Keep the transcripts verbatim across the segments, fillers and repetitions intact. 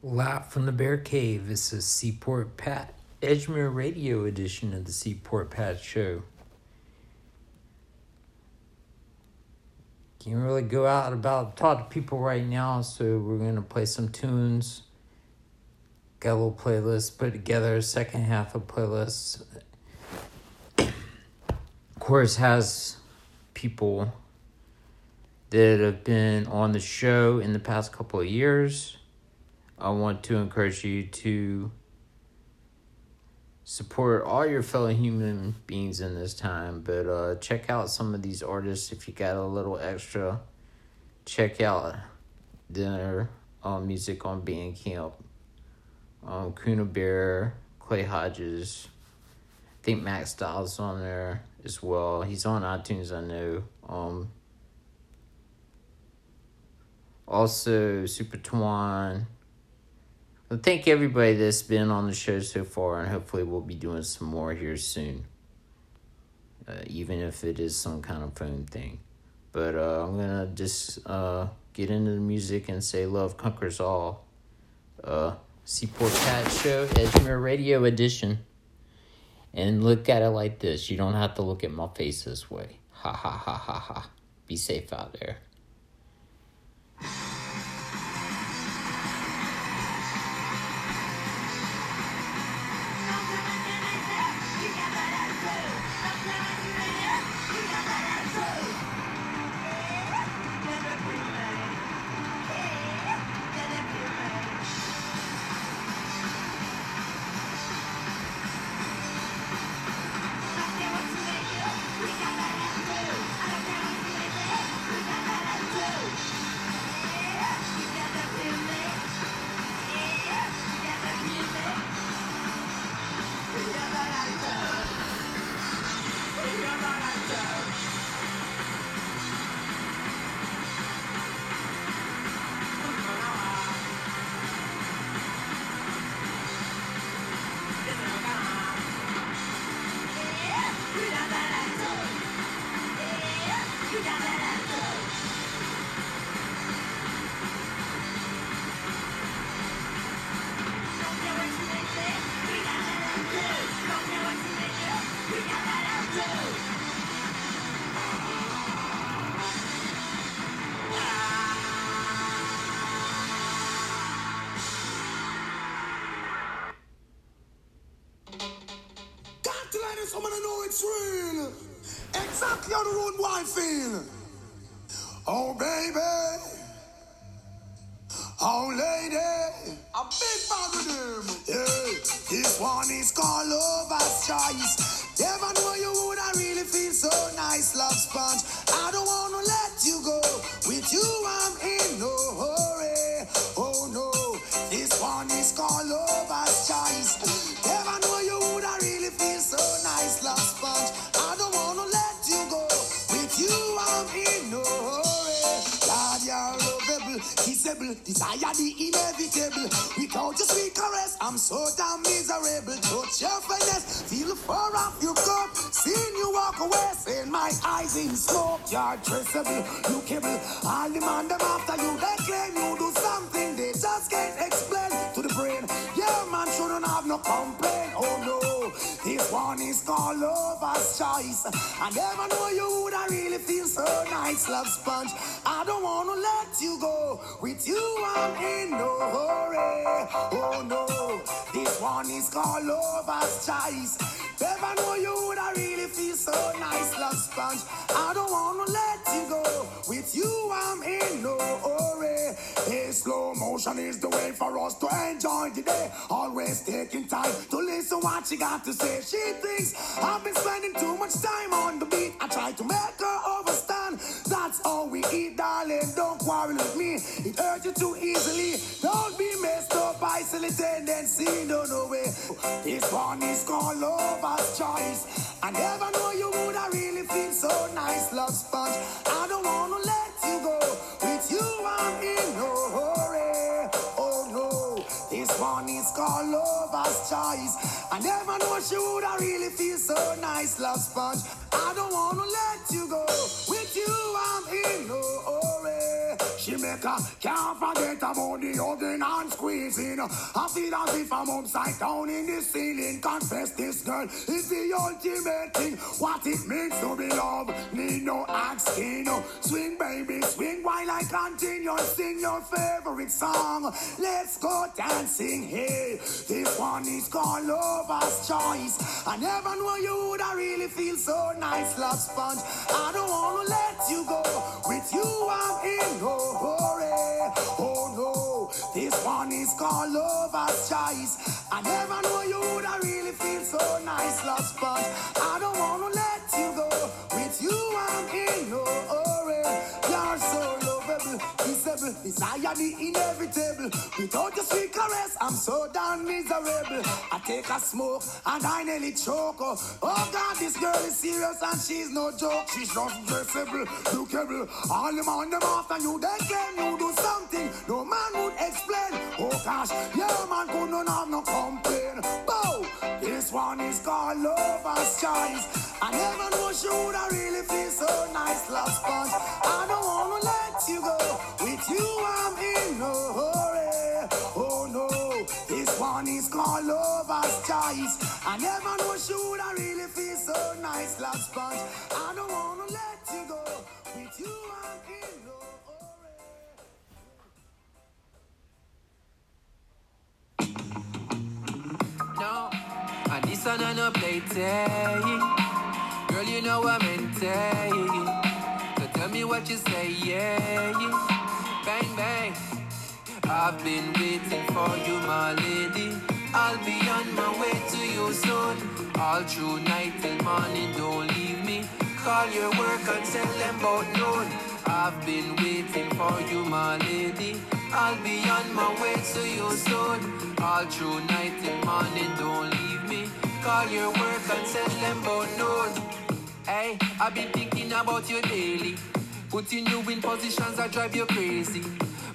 Live from the Bear Cave, it's a Seaport Pat, Edgemere Radio edition of the Seaport Pat Show. Can't really go out about talk to people right now, so we're going to play some tunes. Got a little playlist put together, second half of playlist. Of course, has people that have been on the show in the past couple of years. I want to encourage you to support all your fellow human beings in this time. But uh, check out some of these artists if you got a little extra. Check out their uh, music on Bandcamp. Um, Kuna Bear, Clay Hodges. I think Max Dyle's on there as well. He's on iTunes, I know. Um, also, Super Tuan. Well, thank everybody that's been on the show so far, and hopefully we'll be doing some more here soon. Uh, even if it is some kind of phone thing. But uh, I'm going to just uh, get into the music and say love conquers all. Uh, Seaport Pat Show, Edgemere Radio edition. And look at it like this. You don't have to look at my face this way. Ha ha ha ha ha. Be safe out there. Oh, baby, oh, lady, a big bag of them. Yeah, this one is called Lover's Choice. Never know you would, I really feel so nice, love sponge. I don't want to let you go, with you I'm in no hurry. Oh, no, this one is called Lover's Choice. Never know you would, I really feel so nice, love sponge. I don't want to let you go, with you I'm in no hurry. Kissable, desire the inevitable. Without your sweet caress, I'm so damn miserable. Touch your finesse, feel far off your cup. Seeing you walk away, seeing my eyes in smoke. You're traceable, you cable. I'll demand them after you. They claim you do something they just can't explain to the brain. Yeah, man shouldn't have no complaint. Oh no, this one is called Lover's Choice. I never know you would, I really feel so nice, love sponge. I don't want to let you go, with you I'm in no hurry. Oh no, this one is called Lover's Choice. Never know you would, I really feel so nice, love sponge. I don't want to let you go, with you I'm in no hurry. Hey, slow motion is the way for us to enjoy the day. Always taking time to listen what she got to say. She thinks I've been spending too much time on the beat. I try to make her overstand. That's all we eat, darling. Don't quarrel with me. It hurt you too easily. Don't be messed up by silly tendency. No, no way. This one is called Lover's Choice. I never know you would. I really feel so nice, love sponge. I don't want to let you go. With you, I'm in no hurry. Oh, no. This one is called Lover's Choice. I never know she would, I really feel so nice, love sponge. I don't want to let you go, with you I'm in no hurry. She made Jamaica. Can't forget about the hugging and squeezing. I feel as if I'm upside down in the ceiling. Confess this girl is the ultimate thing. What it means to be loved, need no asking. Swing, baby, swing while I continue. Sing your favorite song. Let's go dancing, hey. This one is called Lover's Choice. I never knew you would, I really feel so nice, love sponge. I don't want to let you go. With you I'm in no hurry. Oh no, this one is called Lover's Choice. I never knew you would, I really feel so nice, love sponge. I don't want to let you go. With you I'm in no hurry. You're so lovable, kissable, desire the inevitable. Without your sweet caress, I'm so damn miserable. I take a smoke and I nearly choke. Oh God, this girl is serious and she's no joke. She's not dressable, lookable. All them on them after you, they claim you do something no man would explain. Oh gosh, yeah man could not have no complaint. Bow, this one is called Lover's Choice. I never knew she would, I really feel so nice, love sponge. I don't want to let you go. With you I'm in no hurry. Oh no, this one is called Lover's Choice. I never knew she would, I really feel so nice, love sponge. I don't want to let you go. With you I'm in no hurry. No, I need some on a plate. Girl, you know I'm entertained. So tell me what you say, yeah, yeah. Bang, bang. I've been waiting for you, my lady. I'll be on my way to you soon. All through night till morning, don't leave me. Call your work and tell them about noon. I've been waiting for you, my lady. I'll be on my way to you soon. All through night till morning, don't leave me. Call your work and tell them about noon. Hey, I've been thinking about you daily. Putting you in positions that drive you crazy.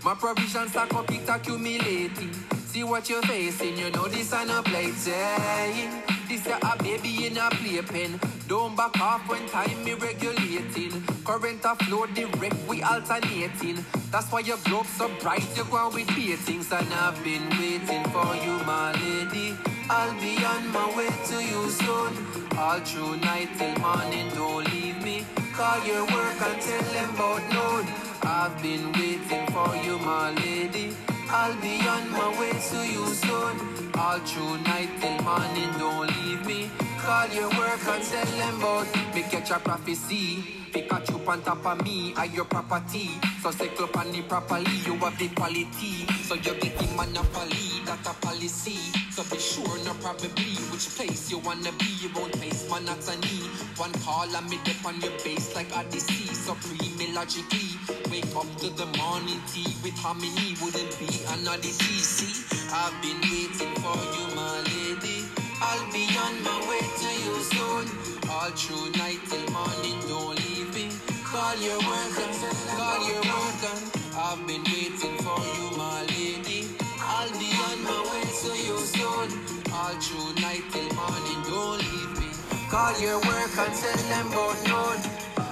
My provisions stack up, it accumulating. See what you're facing, you know this ain't a plaything. This a, a baby in a playpen. Don't back off when time me regulating. Current a flow direct, we alternating. That's why your globe so bright, you're going with beatings. And I've been waiting for you, my lady. I'll be on my way to you soon. All through night till morning, don't leave me. Call your work and tell them about noon. I've been waiting for you, my lady. I'll be on my way to you soon. All through night till morning, don't leave me. Call your work and tell them about. Me catch a prophecy. Pikachu on top of me, I your property. So settle up on it properly, you have the quality. So you're getting monopoly, that's a policy. So be sure, no probably, which place you wanna be. You won't face monotony. One call and me dip on your base like Odyssey. Supreme logically, wake up to the morning tea. With harmony wouldn't be an odyssey. See, I've been waiting for you, my lady. I'll be on my way to you soon. All through night till morning, don't leave me. Call your welcome, call your welcome. I've been waiting for you, my lady. I'll be on my way to you soon. All through night till morning, don't leave me. Call your work and tell them about none.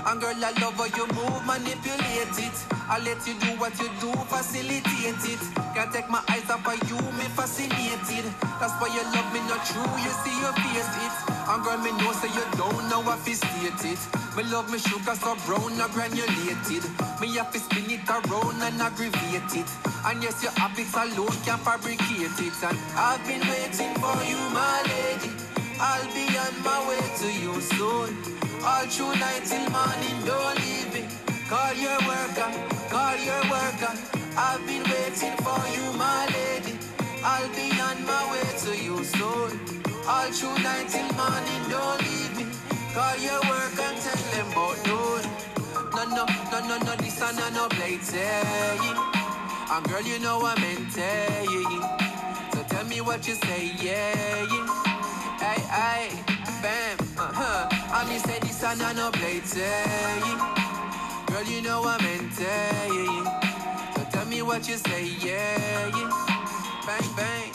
And girl, I love how you move, manipulate it. I let you do what you do, facilitate it. Can't take my eyes off of you, me fascinated. That's why you love me, not true, you see your face it. And girl, me know, so you don't know I feel stated. Me love me sugar so brown and granulated. Me have to spin it around and aggravate it. And yes, your habits alone can fabricate it. And I've been waiting for you, my lady. I'll be on my way to you soon. All through night till morning, don't leave me. Call your worker, call your worker. I've been waiting for you, my lady. I'll be on my way to you soon. All through night till morning, don't leave me. Call your work and tell them about noon. No, no, no, no, no, this and no plates, yeah. And girl, you know I'm entertaining. So tell me what you say, yeah, yeah. Hey, hey, bam, uh-huh. I mean, say this and no plates, yeah. Girl, you know I'm entertaining. So tell me what you say, yeah, yeah. Bang, bang.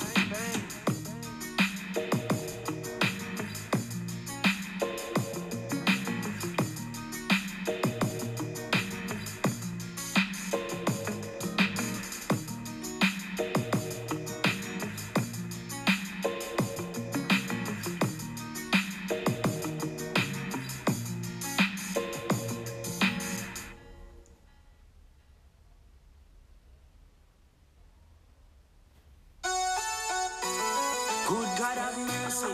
Good God have mercy.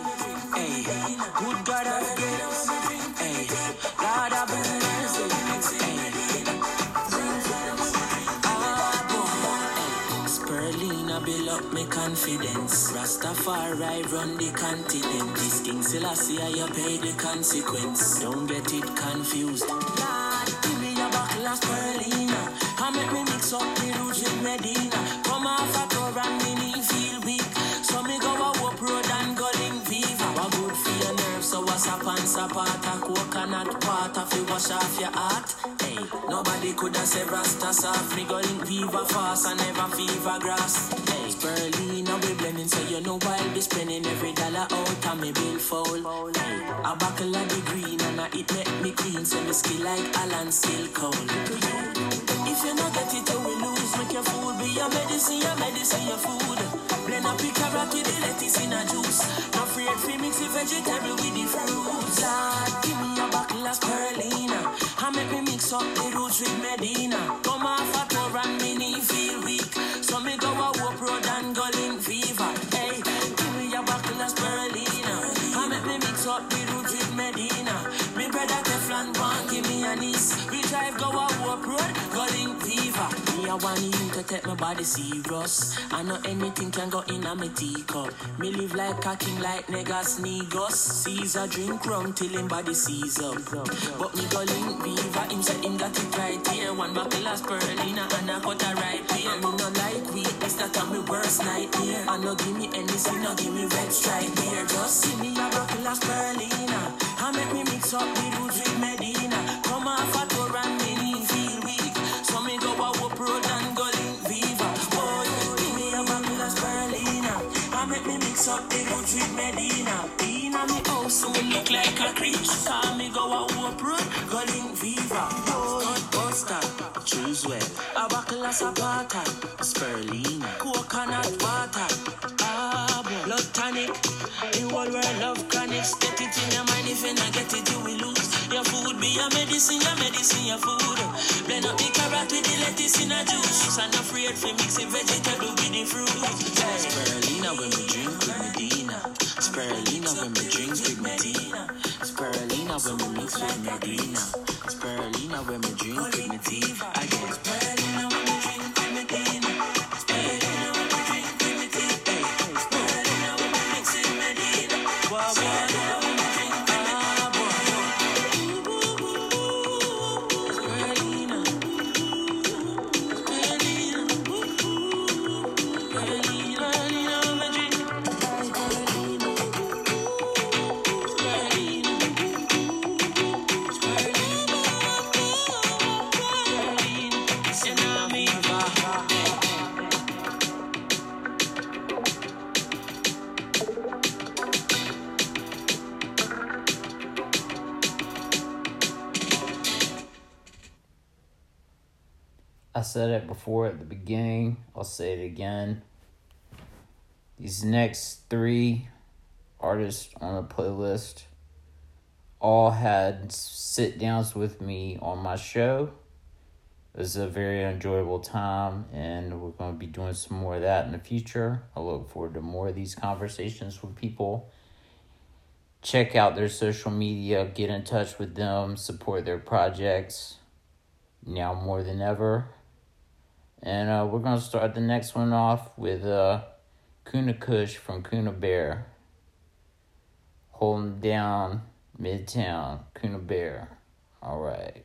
Hey, good God have grace. Hey, God have mercy. Hey, Spirulina build up my confidence. Rastafari run the continent. This King Selassie, you pay the consequence. Don't get it confused. God, give me your buckle of spirulina. Come make me mix up the roots with Medina. Come off a tour and me need feel weak. So me go a up road and go link viva. What good for your nerves, so what's up and support a coconut water fi wash off your heart. Hey, nobody could have said Rasta soft. Me go link viva fast and never fever grass. Hey, spirulina we blending, so you know I'll be spending every dollar out and me bill foul. Hey, a buckle of the green and I it make me clean, so me skill like Alan still cold. If you not get it, you will lose. Make your food be your medicine, your medicine, your food. Blend up your carrot with the lettuce in a juice. Not free free mix the vegetable with the fruits. Lord, give me a bottle of spirulina. And make me mix up the roots with Medina. Come off a tour and me need feel weak. So me go a up road and go link fever. Hey, give me a bottle of spirulina. And make me mix up the roots with Medina. Me brother Teflon won't give me an ease. We drive go a up road. Me, I want you to take my body serious. I know anything can go in a me teacup. Me live like a king, like niggas, niggas. Caesar drink rum till him body seize up. But me go link beaver, him said him got it right here. One buckle of spirulina and I got a right here. Me no like weakness, that on me worst nightmare. I no give me anything, no give me red stripe here. Just see me a buckle of spirulina. I make me mix up the roots with Medina. Come on, for tour and me need feel weak. So me go a whoop road and go link viva. Boy, give me a bottle of spirulina. I make me mix up the roots with Medina. In a me house so me look like a creep. So me go a whoop road, go link viva. Boy, Buster, choose well. A bottle of Sabata, spirulina, coconut water, ah, blood tonic. The whole world love chronics. Get it in your mind, if you not get it you will lose. Your food be your medicine, your medicine, your food. Blend up the carrot with the lettuce in a juice. I'm not afraid for mixing vegetable with the fruit. Spirulina when we drink with Medina. Spirulina when we drink with Medina. Spirulina when we mix with Medina. Spirulina when we drink with Medina. I get spirulina when we drink with Medina. Spirulina when we drink with Medina. Spirulina when we mix with Medina. I said it before at the beginning, I'll say it again. These next three artists on the playlist all had sit-downs with me on my show. It was a very enjoyable time, and we're going to be doing some more of that in the future. I look forward to more of these conversations with people. Check out their social media, get in touch with them, support their projects now more than ever. And uh, we're going to start the next one off with uh, Kuna Kush from Kuna Bear. Holding down Midtown, Kuna Bear. All right.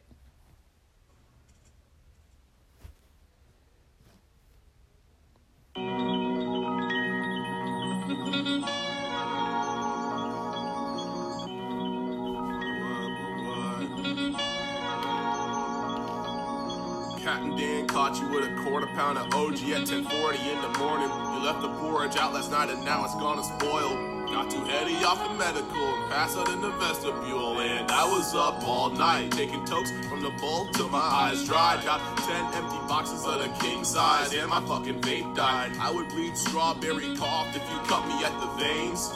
Captain Dan caught you with a quarter pound of O G at ten forty in the morning. You left the porridge out last night and now it's gonna spoil. Got too heady off the medical and passed out in the vestibule. And I was up all night taking tokes from the bowl till my eyes dried. Got ten empty boxes of the king size and my fucking vape died. I would bleed strawberry cough if you cut me at the veins.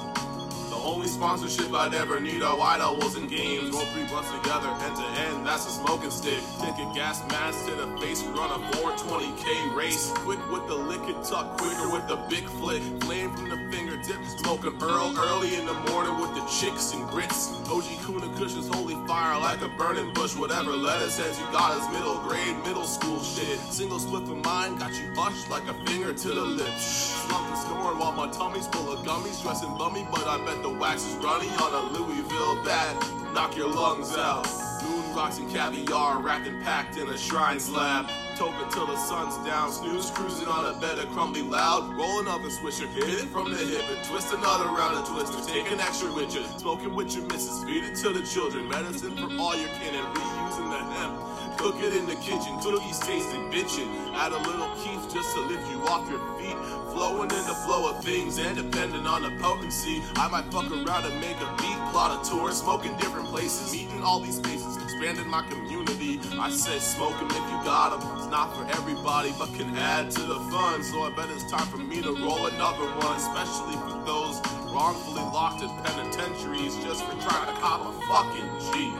Only sponsorship I'd ever need are White Owls and games. Roll three blunts together, end to end, that's a smoking stick. Take a gas mask to the face, run a four twenty k race. Quick with the lick and tuck, quicker with the big flick. Flame from the finger dip, smoking Earl early in the morning with the chicks and grits. O G Kuna Kush is holy fire like a burning bush. Whatever lettuce says you got is middle grade, middle school shit. Single split from mine got you bushed like a finger to the lips. Slump and scorn while my tummy's full of gummies, dressing bummy, but I bet the wax is runny on a Louisville bat. Knock your lungs out. Moon rocks and caviar wrapped and packed in a shrine slab. Token till the sun's down, snooze cruising on a bed of crumbly loud. Roll another swisher, hit it from the hip and twist another round of twisters. Take an extra with you, smoking with your missus, feed it to the children. Medicine for all your kin and reusing the hemp. Cook it in the kitchen, cookies tasting bitchin'. Add a little keef just to lift you off your feet. Flowing in the flow of things and depending on the potency. I might fuck around and make a beat, plot a tour, smoking different places, eating all these spaces, expanding my community. I said smoke 'em if you got 'em. It's not for everybody, but can add to the fun. So I bet it's time for me to roll another one, especially for those wrongfully locked in penitentiaries just for trying to cop a fucking G.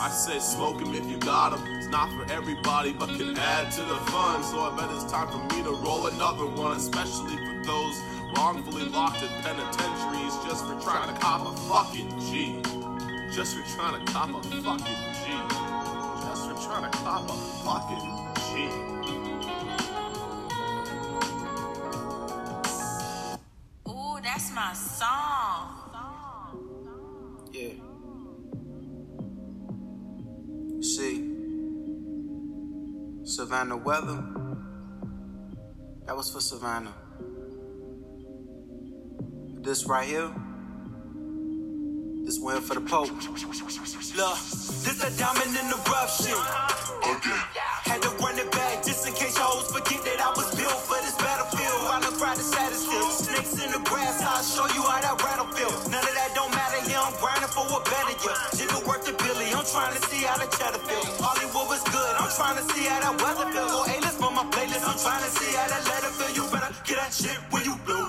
I said smoke 'em if you got 'em. It's not for everybody, but can add to the fun. So I bet it's time for me to roll another one, especially for those wrongfully locked in penitentiaries just for trying to cop a fucking G. Just for trying to cop a fucking G. Just for trying to cop a fucking G. Ooh, that's my song. Yeah. See, Savannah weather. That was for Savannah. This right here. This win for the Pope. Look, this a diamond in the rough shit. Okay. Had to run it back just in case y'all forget that I was built for this battlefield. I look right to Satterfield. Snakes in the grass, I'll show you how that rattle feel. None of that don't matter here, I'm grinding for a better year. Jiggle worth the Billy, I'm trying to see how the cheddar feel. Hollywood was good, I'm trying to see how that weather feel. Go A-list for my playlist, I'm trying to see how that letter feel. You better get that shit when you blue.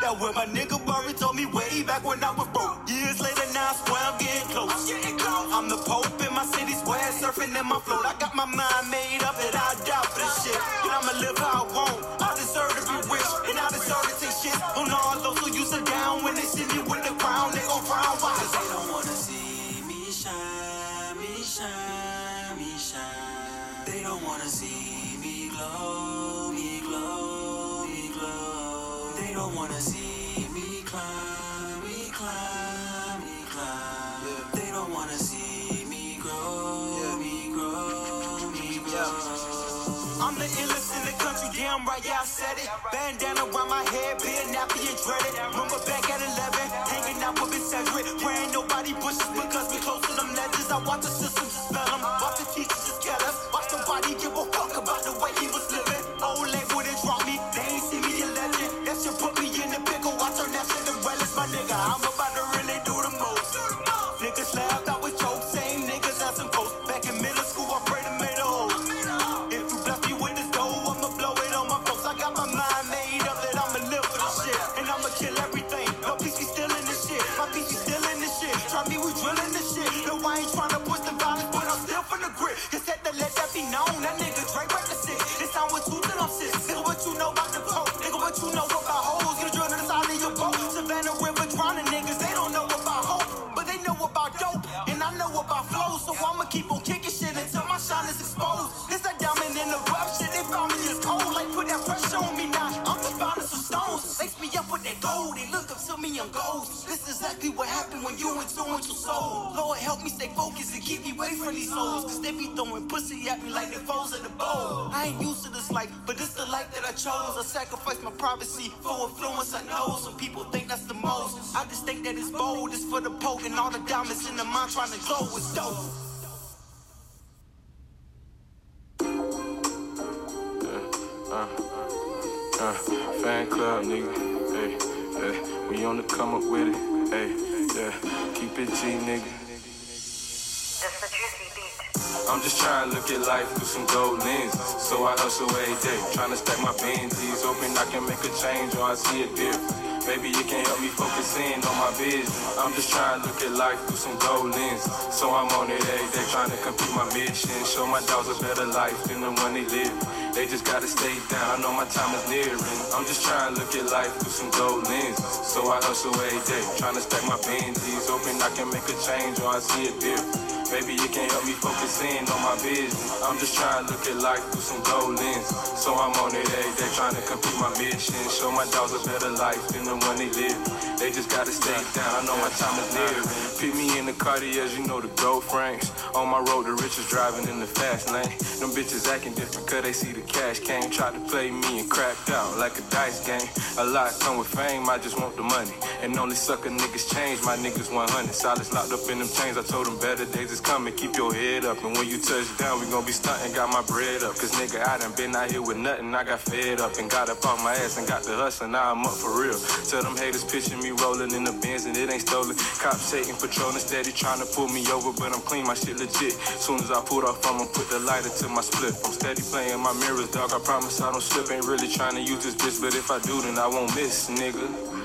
That when my nigga Barry told me way back when I was broke. Years later, now I swear I'm getting close. I'm getting close. I'm the Pope in my city square, surfing in my float. I got my mind made up and I die for this shit. But I'ma live how I want. I deserve to be rich and I deserve to take shit. On all those who used to down when they see me with the crown, they gon' frown. Why? 'Cause they don't wanna see me shine, me shine, me shine. They don't wanna see me glow, me glow, me glow. They don't wanna see me climb, me climb. Damn right, yeah, I said it. Bandana around my head, being nappy and dreaded. Remember back at eleven, hanging out with Cedric. Wearing nobody bushes because we close to them ledges. I watch the system just spell them, watch the teachers just get us. Watch nobody give a fuck about the way he was living. Old label they drop me, they ain't see me a legend. That shit put me in the pickle, I turn that shit to relish, my nigga. I'm about to really do the most. Niggas laughed, I was joke, same niggas as some ghosts. Back in middle school, I prayed to make a hole. Just had to let that be known, that nigga Drake represent. It sound what you till I'm sick. Nigga, what you know about the coke? Nigga, what you know about hoes? Get a drill to the side of your boat. Savannah River drowning niggas, they don't know about hope, but they know about dope, and I know about flow. So I'ma keep on kicking shit until my shine is exposed. This that diamond in the rough shit, they found me just cold. Like put that pressure on me now, I'm just finding some stones. Lace me up with that gold, they look up to me on gold. This is exactly what happened when you went doing your soul. Lord help me stay focused and keep me away from these souls, 'cause they be throwing pussy at me like the foes in the bowl. I ain't used to this life, but this the life that I chose. I sacrificed my privacy for influence I know. Some people think that's the most, I just think that it's bold. It's for the poke and all the diamonds in the mind trying to glow. It's dope. Uh, uh, uh, fan club nigga, hey, hey, we on the come up with it, hey, yeah, keep it G nigga. I'm just trying to look at life through some gold lens. So I hustle every day, trying to stack my Benzies, hoping I can make a change or I see a difference. Maybe it can help me focus in on my business. I'm just trying to look at life through some gold lens. So I'm on it every day, trying to complete my mission. Show my dogs a better life than the one they live. They just gotta stay down. I know my time is nearing. I'm just trying to look at life through some gold lenses. So I hustle every day, trying to stack my bendies, hoping I can make a change or I see it different. Maybe you can help me focus in on my business. I'm just trying to look at life through some gold lens. So I'm on it every day, trying to complete my mission. Show my dogs a better life than the one they live. They just gotta stay down, I know my time is near. Pick me in the Cartiers, you know the gold frames. On my road, the riches driving in the fast lane. Them bitches acting different, cause they see the cash came. Tried to play me and cracked out like a dice game. A lot come with fame, I just want the money. And only sucker niggas change, my niggas one hundred. Solids locked up in them chains, I told them better days is coming. Keep your head up, and when you touch down, we gon' be stuntin', got my bread up. Cause nigga, I done been out here with nothing, I got fed up. And got up off my ass and got the hustlin', now I'm up for real. Tell them haters pitching me rollin' in the Benz and it ain't stolen. Cops hatin', patrolin', steady tryna pull me over, but I'm clean, my shit legit. Soon as I pulled off, I'ma put the lighter to my split. I'm steady playin' my mirrors, dog, I promise I don't slip. Ain't really tryna use this bitch, but if I do, then I won't miss, nigga.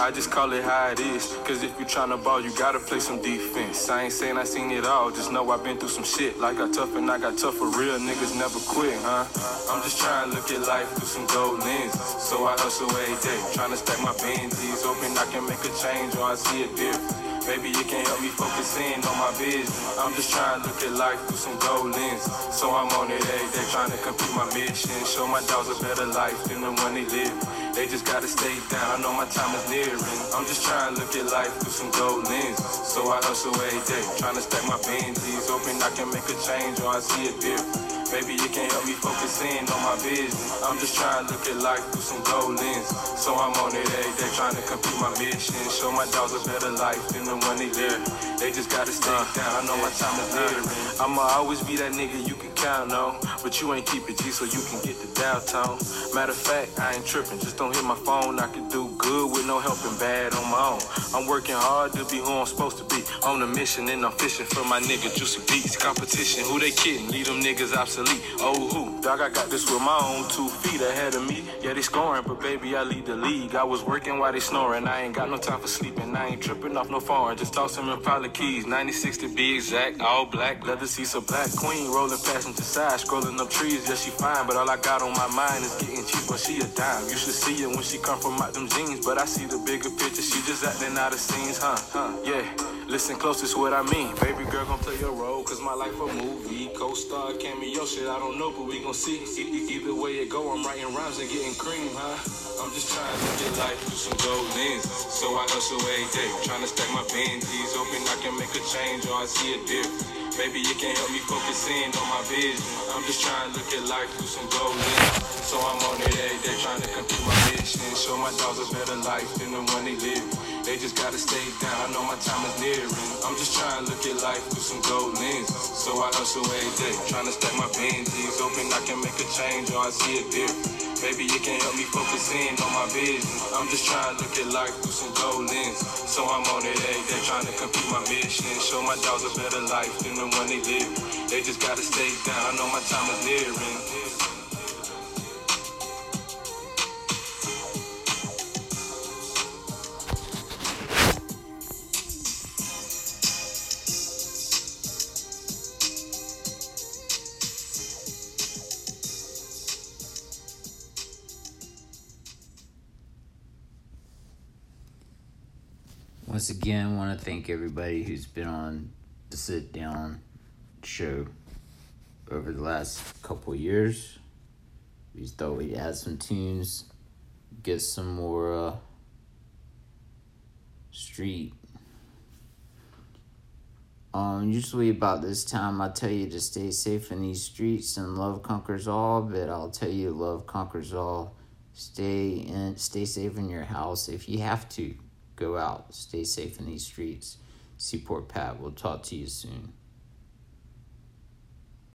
I just call it how it is, cause if you tryna ball, you gotta play some defense. I ain't saying I seen it all, just know I've been through some shit. Like I tough and I got tough for real, niggas never quit, huh? I'm just tryna look at life through some gold lenses. So I hustle every day, tryna stack my Benzies, hoping I can make a change or I see it different. Maybe you can help me focus in on my business. I'm just trying to look at life through some gold lenses. So I'm on it every day, trying to complete my mission. Show my dogs a better life than the one they live. They just gotta stay down, I know my time is nearing. I'm just trying to look at life through some gold lenses. So I hustle every day, trying to stack my Benzies, hoping I can make a change or I see it different. Maybe you can help me focus in on my business. I'm just trying to look at life through some gold lens. So I'm on it every day, trying to complete my mission. Show my dogs a better life than the one they live. They just gotta stay down, I know my time is near. I'ma always be that nigga you can count on, but you ain't keep it G so you can get the downtown. Matter of fact, I ain't tripping, just don't hit my phone. I can do good with no help and bad on my own. I'm working hard to be who I'm supposed to be. On the mission and I'm fishing for my nigga Juicy Beats. Competition, who they kidding? Leave them niggas obsolete. Oh, who? Dog, I got this with my own two feet ahead of me. Yeah, they scoring, but baby, I lead the league. I was working while they snoring. I ain't got no time for sleeping. I ain't tripping off no foreign. Just toss them in pile of keys. ninety-six to be exact. All black. Leather seats a black queen. Rolling past them to side. Scrolling up trees. Yeah, she fine. But all I got on my mind is getting cheap when she a dime. You should see it when she come from out them jeans. But I see the bigger picture. She just acting out of scenes, huh? Huh? Yeah. Listen close, it's what I mean. Baby girl gon' play your role, cause my life a movie. Co-star, cameo, shit, I don't know, but we gon' see. Either way it go, I'm writing rhymes and getting cream, huh? I'm just trying to get life through some gold lenses. So I hustle every day, trying to stack my Benzies, hoping I can make a change or I see it different. Maybe you can help me focus in on my vision. I'm just trying to look at life through some gold lenses. So I'm on it every day, trying to complete my mission. Show my dogs a better life than the one they live. They just gotta stay down, I know my time is nearing. I'm just trying to look at life through some gold lenses. So I hustle every day, trying to stack my Benzies, hoping I can make a change or I see it different. Maybe you can help me focus in on my vision. I'm just trying to look at life through some gold lenses. So I'm on it every day, trying to complete my mission. Show my dogs a better life than the when they live, they just gotta stay down. I know my time is nearing. Once again, I want to thank everybody who's been on the Sit Down show over the last couple years. We just thought we'd add some tunes, get some more uh, street. Um, usually about this time I tell you to stay safe in these streets and love conquers all, but I'll tell you love conquers all. Stay in, stay safe in your house if you have to. Go out, stay safe in these streets. Seaport Pat, we'll talk to you soon.